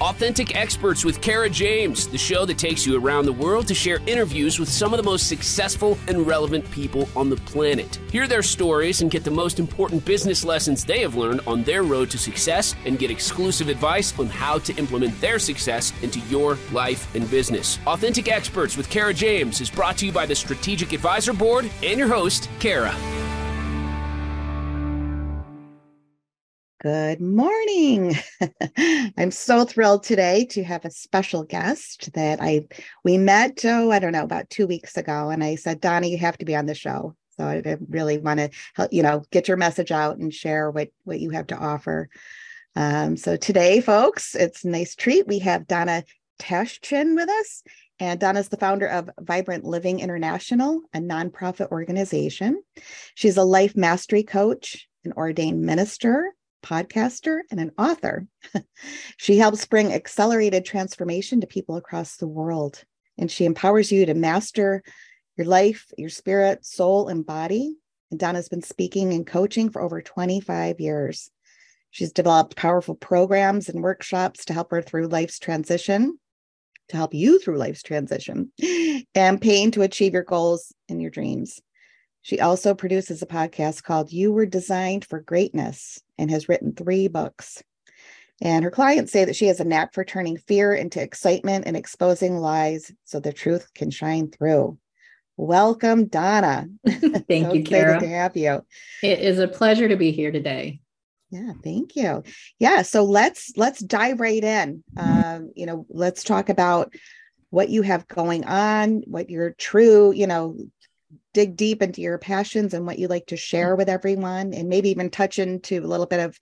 Authentic Experts with Kara James, the show that takes you around the world to share interviews with some of the most successful and relevant people on the planet. Hear their stories and get the most important business lessons they have learned on their road to success, and get exclusive advice on how to implement their success into your life and business. Authentic Experts with Kara James is brought to you by the Strategic Advisor Board and your host, Kara. Good morning. I'm so thrilled today to have a special guest that we met, about 2 weeks ago. And I said, Donna, you have to be on the show. So I really want to help, get your message out and share what you have to offer. So today, folks, it's a nice treat. We have Donna Tashjian with us. And Donna's the founder of Vibrant Living International, a nonprofit organization. She's a life mastery coach, an ordained minister, podcaster, and an author. She helps bring accelerated transformation to people across the world, and she empowers you to master your life, your spirit, soul, and body. And Donna's been speaking and coaching for over 25 years. She's developed powerful programs and workshops to help her through life's transition, to help you through life's transition and pain to achieve your goals and your dreams. She also produces a podcast called You Were Designed for Greatness and has written 3 books. And her clients say that she has a knack for turning fear into excitement and exposing lies so the truth can shine through. Welcome, Donna. Thank you, Kara. Excited to have you. It is a pleasure to be here today. Yeah, thank you. Yeah, so let's dive right in. Let's talk about what you have going on, what your true, dig deep into your passions and what you like to share with everyone, and maybe even touch into a little bit of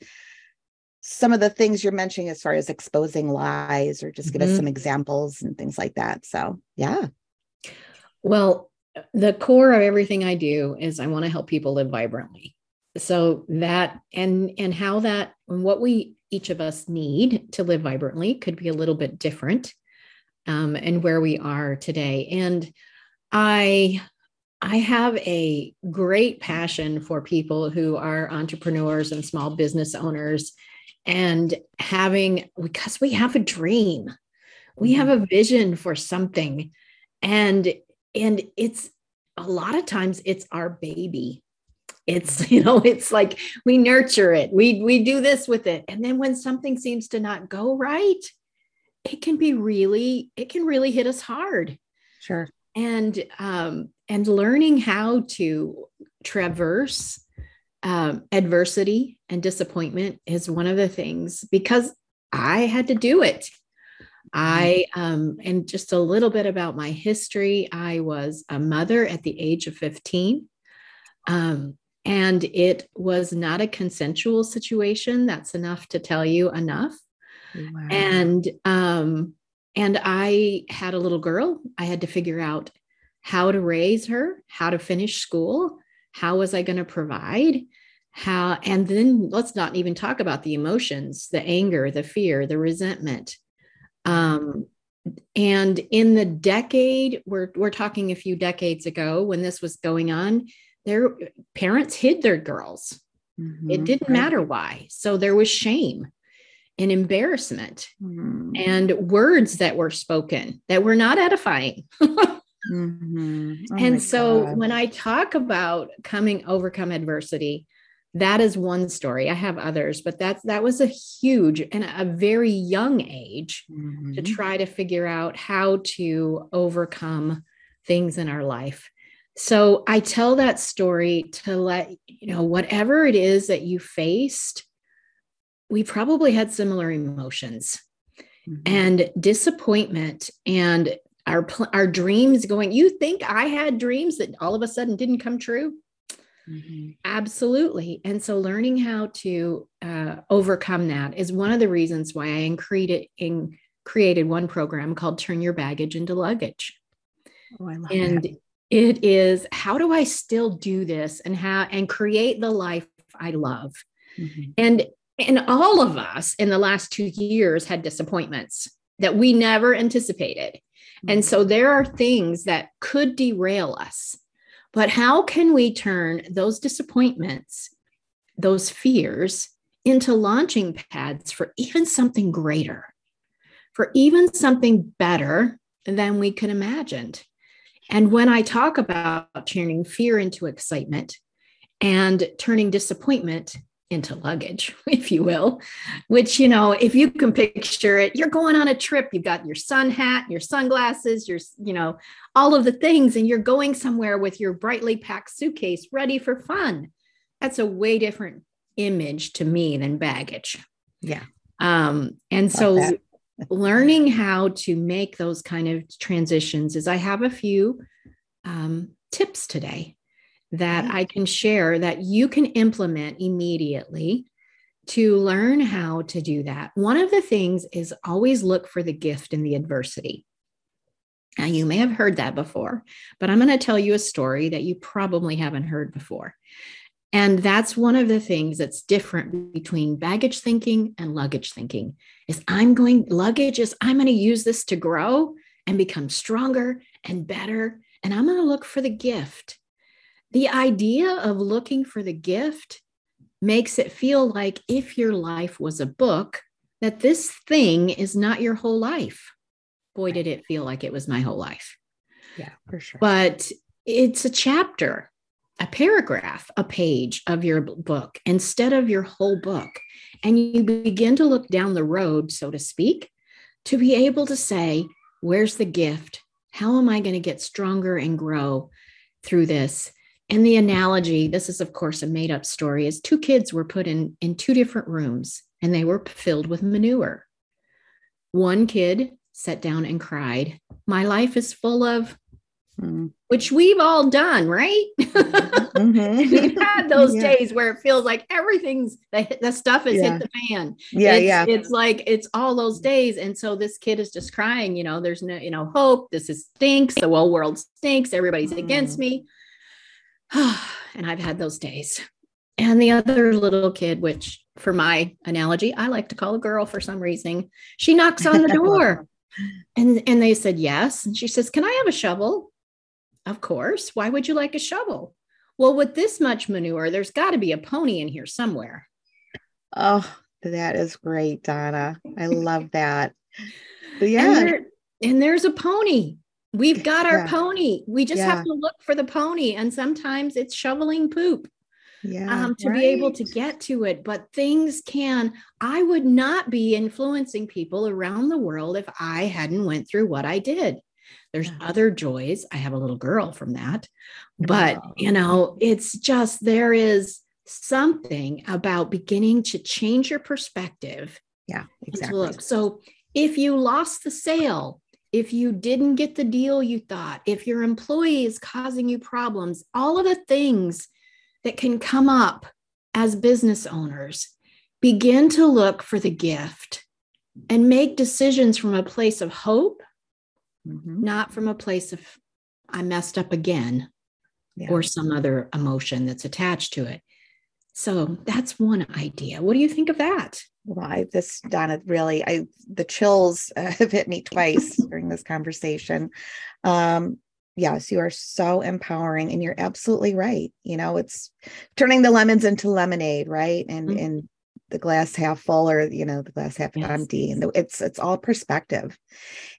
some of the things you're mentioning as far as exposing lies, or just give us some examples and things like that. So, yeah. Well, the core of everything I do is I want to help people live vibrantly. So that, and how that, and what we, each of us need to live vibrantly could be a little bit different, and where we are today. And I have a great passion for people who are entrepreneurs and small business owners, and because we have a dream, we have a vision for something, and it's a lot of times it's our baby. It's, it's like we nurture it, we do this with it. And then when something seems to not go right, it can really hit us hard. Sure. And learning how to traverse adversity and disappointment is one of the things, because I had to do it. And just a little bit about my history. I was a mother at the age of 15. And it was not a consensual situation. That's enough to tell you enough. Wow. And I had a little girl. I had to figure out how to raise her, how to finish school, how was I going to provide, and then let's not even talk about the emotions, the anger, the fear, the resentment. And in the decade, we're talking a few decades ago when this was going on, their parents hid their girls. Mm-hmm. It didn't matter why. So there was shame and embarrassment and words that were spoken that were not edifying. Oh, and so when I talk about overcome adversity, that is one story. I have others, but that was a huge, and a very young age, to try to figure out how to overcome things in our life. So I tell that story to let you know, whatever it is that you faced, we probably had similar emotions and disappointment, and our dreams going. You think I had dreams that all of a sudden didn't come true? Absolutely. And so learning how to overcome that is one of the reasons why I created one program called Turn Your Baggage into Luggage. Oh, I love it. And it is, how do I still do this and create the life I love? And all of us in the last 2 years had disappointments that we never anticipated. And so there are things that could derail us, but how can we turn those disappointments, those fears, into launching pads for even something greater? for even something better than we could imagine. And when I talk about turning fear into excitement and turning disappointment into luggage, if you will, which, you know, if you can picture it, you're going on a trip, you've got your sun hat, your sunglasses, your, you know, all of the things, and you're going somewhere with your brightly packed suitcase ready for fun. That's a way different image to me than baggage. Yeah. And so learning how to make those kind of transitions is I have a few tips today that I can share that you can implement immediately to learn how to do that. One of the things is always look for the gift in the adversity. Now, you may have heard that before, but I'm going to tell you a story that you probably haven't heard before. And that's one of the things that's different between baggage thinking and luggage thinking is I'm going to use this to grow and become stronger and better. And I'm going to look for the gift. The idea of looking for the gift makes it feel like if your life was a book, that this thing is not your whole life. Boy, did it feel like it was my whole life. Yeah, for sure. But it's a chapter, a paragraph, a page of your book instead of your whole book. And you begin to look down the road, so to speak, to be able to say, where's the gift? How am I going to get stronger and grow through this? And the analogy, this is, of course, a made up story, is two kids were put in two different rooms and they were filled with manure. One kid sat down and cried, my life is full of, which we've all done, right? Mm-hmm. We've had those days where it feels like everything's, the stuff has hit the fan. Yeah, it's like, it's all those days. And so this kid is just crying, you know, there's no, you know, hope, this is stinks, the whole world stinks, everybody's against me. And I've had those days. And the other little kid, which for my analogy, I like to call a girl for some reason, she knocks on the door and they said, yes. And she says, can I have a shovel? Of course. Why would you like a shovel? Well, with this much manure, there's got to be a pony in here somewhere. Oh, that is great, Donna. I love that. But yeah. And there's a pony. We've got our pony. We just have to look for the pony. And sometimes it's shoveling poop to be able to get to it. But I would not be influencing people around the world if I hadn't went through what I did. There's other joys. I have a little girl from that. But, you know, it's just, there is something about beginning to change your perspective. Yeah, exactly. Look. So if you lost the sale, if you didn't get the deal you thought, if your employee is causing you problems, all of the things that can come up as business owners, begin to look for the gift and make decisions from a place of hope, not from a place of, I messed up again, or some other emotion that's attached to it. So that's one idea. What do you think of that? Well, the chills have hit me twice during this conversation. Yes, you are so empowering and you're absolutely right. You know, it's turning the lemons into lemonade, right? And and the glass half full or, you know, the glass half empty. And it's all perspective.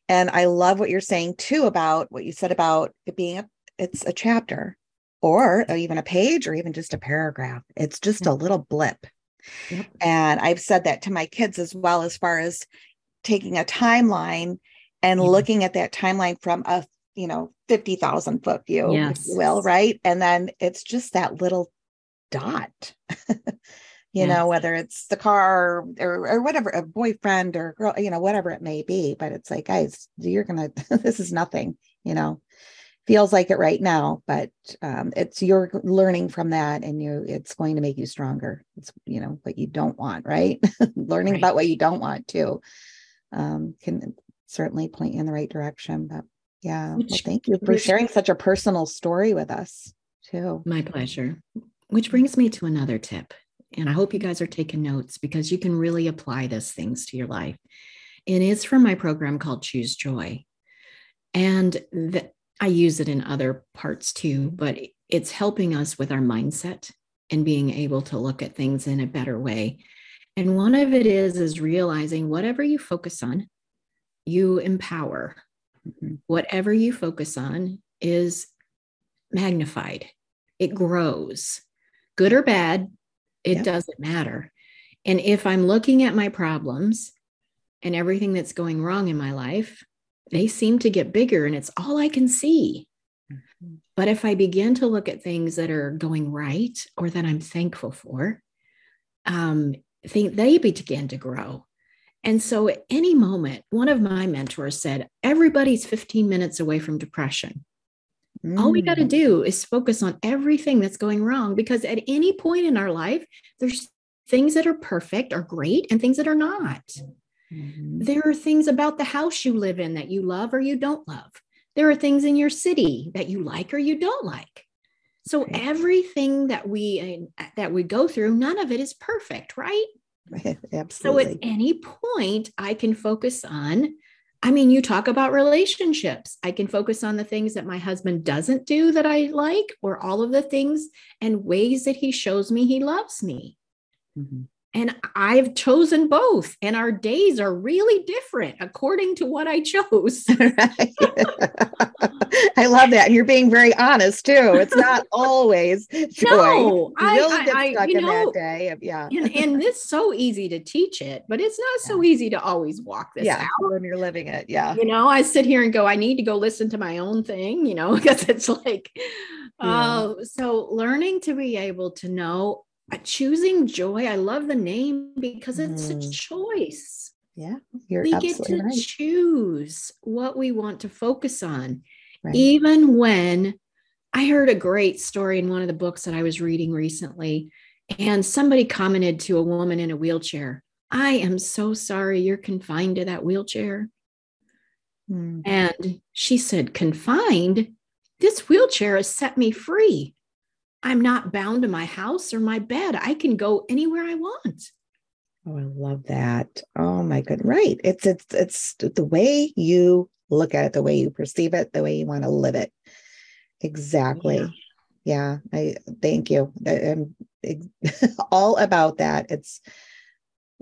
And I love what you're saying too, about what you said about it being it's a chapter or even a page or even just a paragraph. It's just a little blip. Yep. And I've said that to my kids as well, as far as taking a timeline and looking at that timeline from a, 50,000 foot view, if you will. Right. And then it's just that little dot, know, whether it's the car or whatever, a boyfriend or girl, whatever it may be, but it's like, guys, this is nothing, feels like it right now, but it's you're learning from that and it's going to make you stronger. It's, what you don't want, right? Learning about what you don't want too can certainly point you in the right direction. But thank you for sharing such a personal story with us too. My pleasure. Which brings me to another tip. And I hope you guys are taking notes because you can really apply these things to your life. It is from my program called Choose Joy. And I use it in other parts too, but it's helping us with our mindset and being able to look at things in a better way. And one of it is realizing whatever you focus on, you empower. Mm-hmm. Whatever you focus on is magnified. It grows. Good or bad, it doesn't matter. And if I'm looking at my problems and everything that's going wrong in my life, they seem to get bigger and it's all I can see. Mm-hmm. But if I begin to look at things that are going right or that I'm thankful for, they begin to grow. And so at any moment, one of my mentors said, everybody's 15 minutes away from depression. Mm. All we got to do is focus on everything that's going wrong, because at any point in our life, there's things that are perfect or great and things that are not. Mm-hmm. There are things about the house you live in that you love or you don't love. There are things in your city that you like or you don't like. So everything that we go through, none of it is perfect, right? Absolutely. So at any point I can focus on, you talk about relationships. I can focus on the things that my husband doesn't do that I like, or all of the things and ways that he shows me he loves me. Mm-hmm. And I've chosen both, and our days are really different according to what I chose. Right. I love that. And you're being very honest too. It's not always joy. No, You'll get stuck in that day. Yeah. And it's so easy to teach it, but it's not so easy to always walk this out when you're living it. Yeah. I sit here and go, I need to go listen to my own thing, because it's like, so learning to be able to know. Choosing joy. I love the name because it's a choice. Yeah, we get to choose what we want to focus on. Right. Even when I heard a great story in one of the books that I was reading recently, and somebody commented to a woman in a wheelchair, I am so sorry you're confined to that wheelchair. Mm. And she said, confined? This wheelchair has set me free. I'm not bound to my house or my bed. I can go anywhere I want. Oh, I love that. Oh my goodness. Right. It's the way you look at it, the way you perceive it, the way you want to live it. Exactly. Yeah. I thank you. I'm all about that.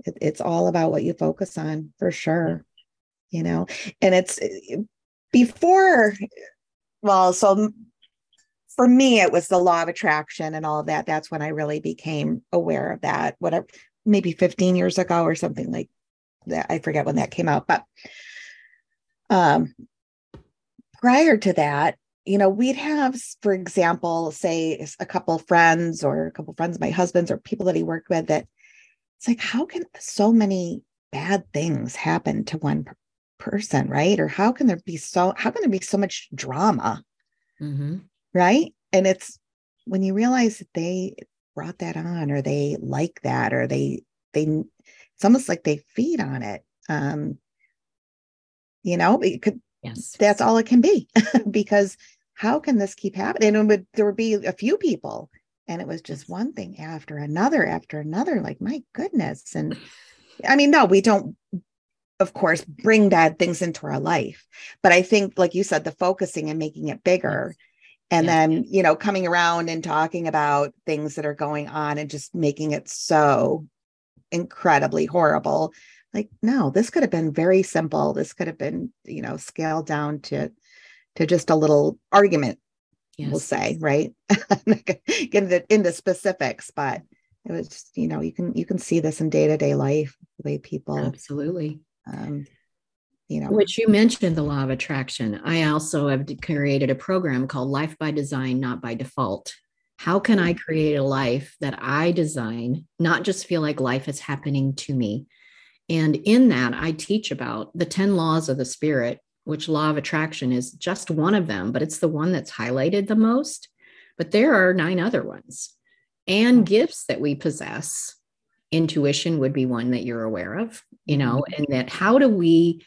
It's all about what you focus on for sure. And it's for me, it was the law of attraction and all of that. That's when I really became aware of that, whatever, maybe 15 years ago or something like that. I forget when that came out, but prior to that, we'd have, for example, say a couple friends, my husband's, or people that he worked with, that it's like, how can so many bad things happen to one person, right? Or how can there be so much drama? Mm-hmm. Right. And it's when you realize that they brought that on, or they like that, or they it's almost like they feed on it. That's all it can be, because how can this keep happening? And there would be a few people, and it was just one thing after another, like, my goodness. And no, we don't, of course, bring bad things into our life. But I think, like you said, the focusing and making it bigger. And then, coming around and talking about things that are going on and just making it so incredibly horrible. Like, no, this could have been very simple. This could have been, scaled down to just a little argument, we'll say, right? I'm not going to get into specifics, but it was just, you can see this in day-to-day life, the way people. Absolutely. Which you mentioned, the law of attraction. I also have created a program called Life by Design, Not by Default. How can I create a life that I design, not just feel like life is happening to me? And in that, I teach about the 10 laws of the spirit, which law of attraction is just one of them, but it's the one that's highlighted the most. But there are 9 other ones, and gifts that we possess. Intuition would be one that you're aware of, and that how do we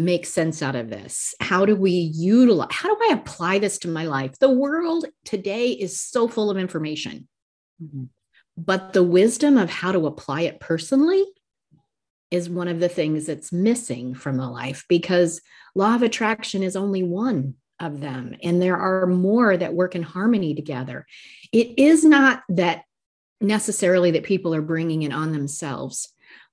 make sense out of this? How do I apply this to my life? The world today is so full of information, but the wisdom of how to apply it personally is one of the things that's missing from the life, because law of attraction is only one of them. And there are more that work in harmony together. It is not that necessarily that people are bringing it on themselves,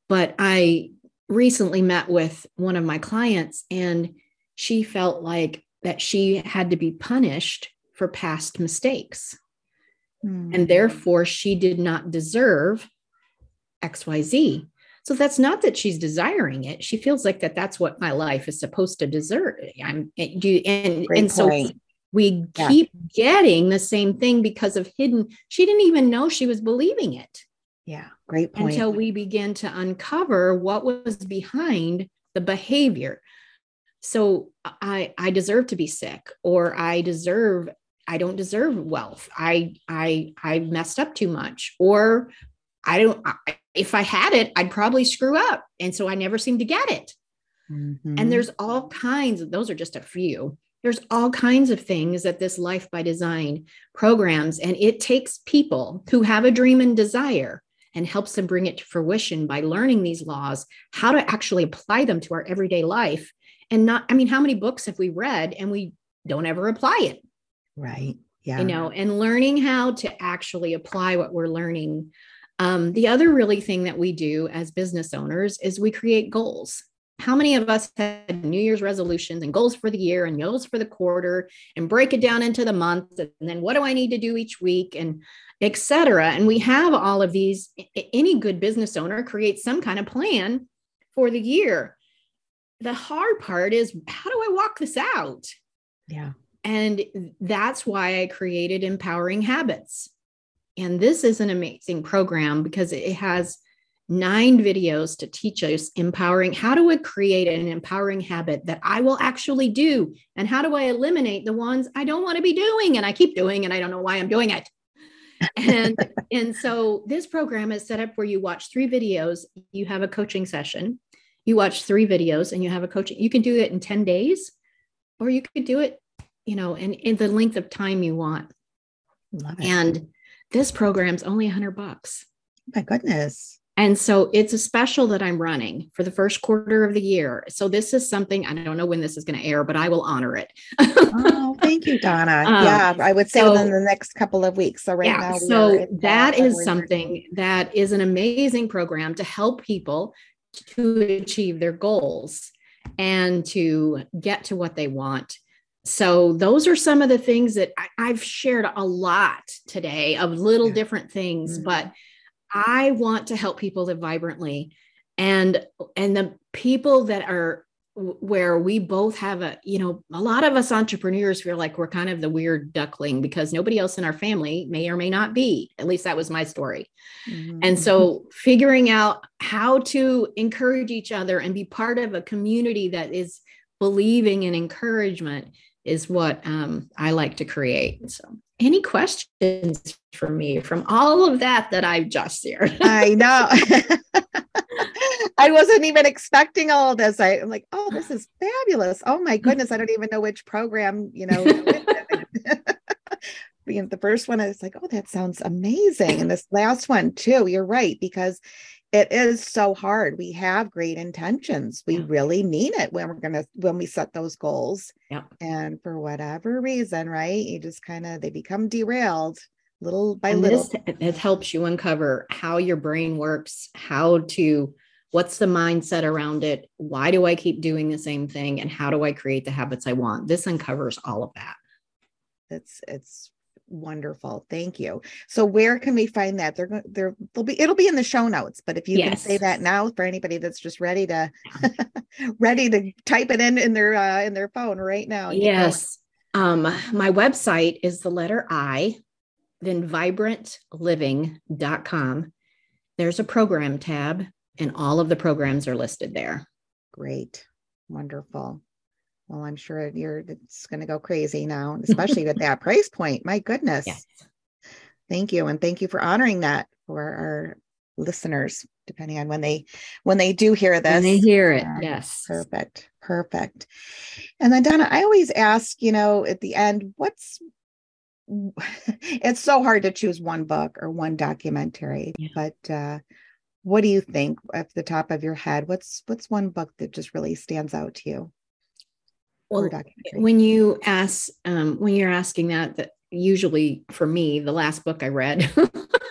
but I recently met with one of my clients, and she felt like that she had to be punished for past mistakes. Mm. And therefore she did not deserve XYZ. So that's not that she's desiring it. She feels like that's what my life is supposed to deserve. So we keep getting the same thing because of hidden. She didn't even know she was believing it. Yeah. Great point. Until we begin to uncover what was behind the behavior. So I deserve to be sick, or I don't deserve wealth. I messed up too much, or if I had it, I'd probably screw up. And so I never seem to get it. Mm-hmm. And there's all kinds of, those are just a few. There's all kinds of things that this Life by Design programs, and it takes people who have a dream and desire and helps them bring it to fruition by learning these laws, how to actually apply them to our everyday life. And how many books have we read and we don't ever apply it? Right. Yeah. And learning how to actually apply what we're learning. The other really thing that we do as business owners is we create goals. How many of us had New Year's resolutions and goals for the year and goals for the quarter and break it down into the month? And then what do I need to do each week, and et cetera? And we have all of these. Any good business owner creates some kind of plan for the year. The hard part is, how do I walk this out? Yeah. And that's why I created Empowering Habits. And this is an amazing program because it has 9 videos to teach us how do I create an empowering habit that I will actually do? And how do I eliminate the ones I don't want to be doing and I keep doing and I don't know why I'm doing it? And so this program is set up where you watch 3 videos, you have a coaching session, you watch 3 videos and you have a coaching. You can do it in 10 days, or you could do it, in the length of time you want. Love it. And this program's only $100. My goodness. And so it's a special that I'm running for the first quarter of the year. So this is something, I don't know when this is going to air, but I will honor it. Oh, thank you, Donna. I would say within the next couple of weeks. So now. So that is something that is an amazing program to help people to achieve their goals and to get to what they want. So those are some of the things that I've shared a lot today of little different things, mm-hmm. but I want to help people live vibrantly, and the people that are where we both have a lot of us entrepreneurs feel like we're kind of the weird duckling because nobody else in our family may or may not be. At least that was my story. Mm-hmm. And so figuring out how to encourage each other and be part of a community that is believing in encouragement is what I like to create. So any questions for me from all of that I've just shared? I know. I wasn't even expecting all this. I'm like, oh, this is fabulous. Oh my goodness. I don't even know which program, the first one, I was like, oh, that sounds amazing. And this last one too, you're right, because it is so hard. We have great intentions. We really mean it when we set those goals. Yeah. And for whatever reason, right? You just they become derailed little by little. It helps you uncover how your brain works, what's the mindset around it? Why do I keep doing the same thing? And how do I create the habits I want? This uncovers all of that. It's wonderful. Thank you. So where can we find that? It'll be in the show notes, but if you can say that now for anybody that's just ready to, ready to type it in their phone right now. Yes. My website is the letter I, then vibrantliving.com. There's a program tab and all of the programs are listed there. Great. Wonderful. Well, I'm sure it's going to go crazy now, especially with that price point. My goodness. Yes. Thank you. And thank you for honoring that for our listeners, depending on when they do hear this. When they hear it. Yes. Perfect. Perfect. And then Donna, I always ask, at the end, it's so hard to choose one book or one documentary, but, what do you think off the top of your head? What's one book that just really stands out to you? Well, when you're asking that, usually for me, the last book I read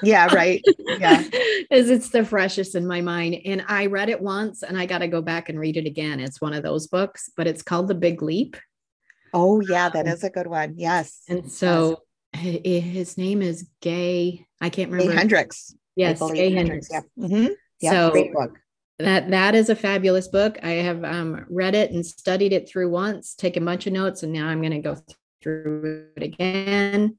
Yeah, right. Yeah. Because it's the freshest in my mind. And I read it once and I got to go back and read it again. It's one of those books, but it's called The Big Leap. Oh, yeah. That is a good one. Yes. And so his name is Gay. I can't remember. Gay Hendricks. Yes. Gay Hendricks. Yeah. Mm-hmm. Yeah. So great book. That is a fabulous book. I have read it and studied it through once, taken a bunch of notes, and now I'm going to go through it again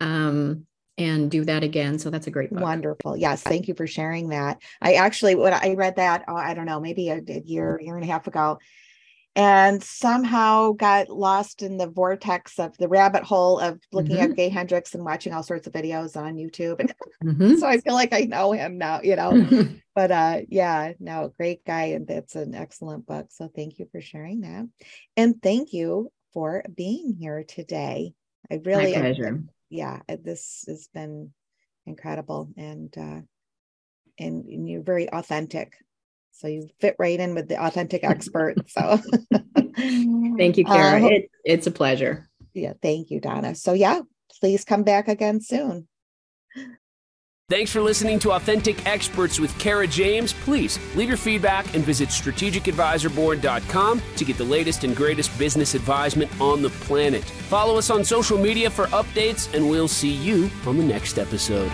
and do that again. So that's a great book. Wonderful. Yes. Thank you for sharing that. I actually, when I read that, I don't know, maybe a year and a half ago, and somehow got lost in the vortex of the rabbit hole of looking mm-hmm. at Gay Hendricks and watching all sorts of videos on YouTube. And mm-hmm. so I feel like I know him now, you know, but yeah, no, great guy. And that's an excellent book. So thank you for sharing that. And thank you for being here today. I really, my pleasure. Yeah, this has been incredible. And you're very authentic. So you fit right in with the authentic expert. So thank you, Kara. It's a pleasure. Yeah. Thank you, Donna. So yeah, please come back again soon. Thanks for listening to Authentic Experts with Kara James. Please leave your feedback and visit strategicadvisorboard.com to get the latest and greatest business advisement on the planet. Follow us on social media for updates, and we'll see you on the next episode.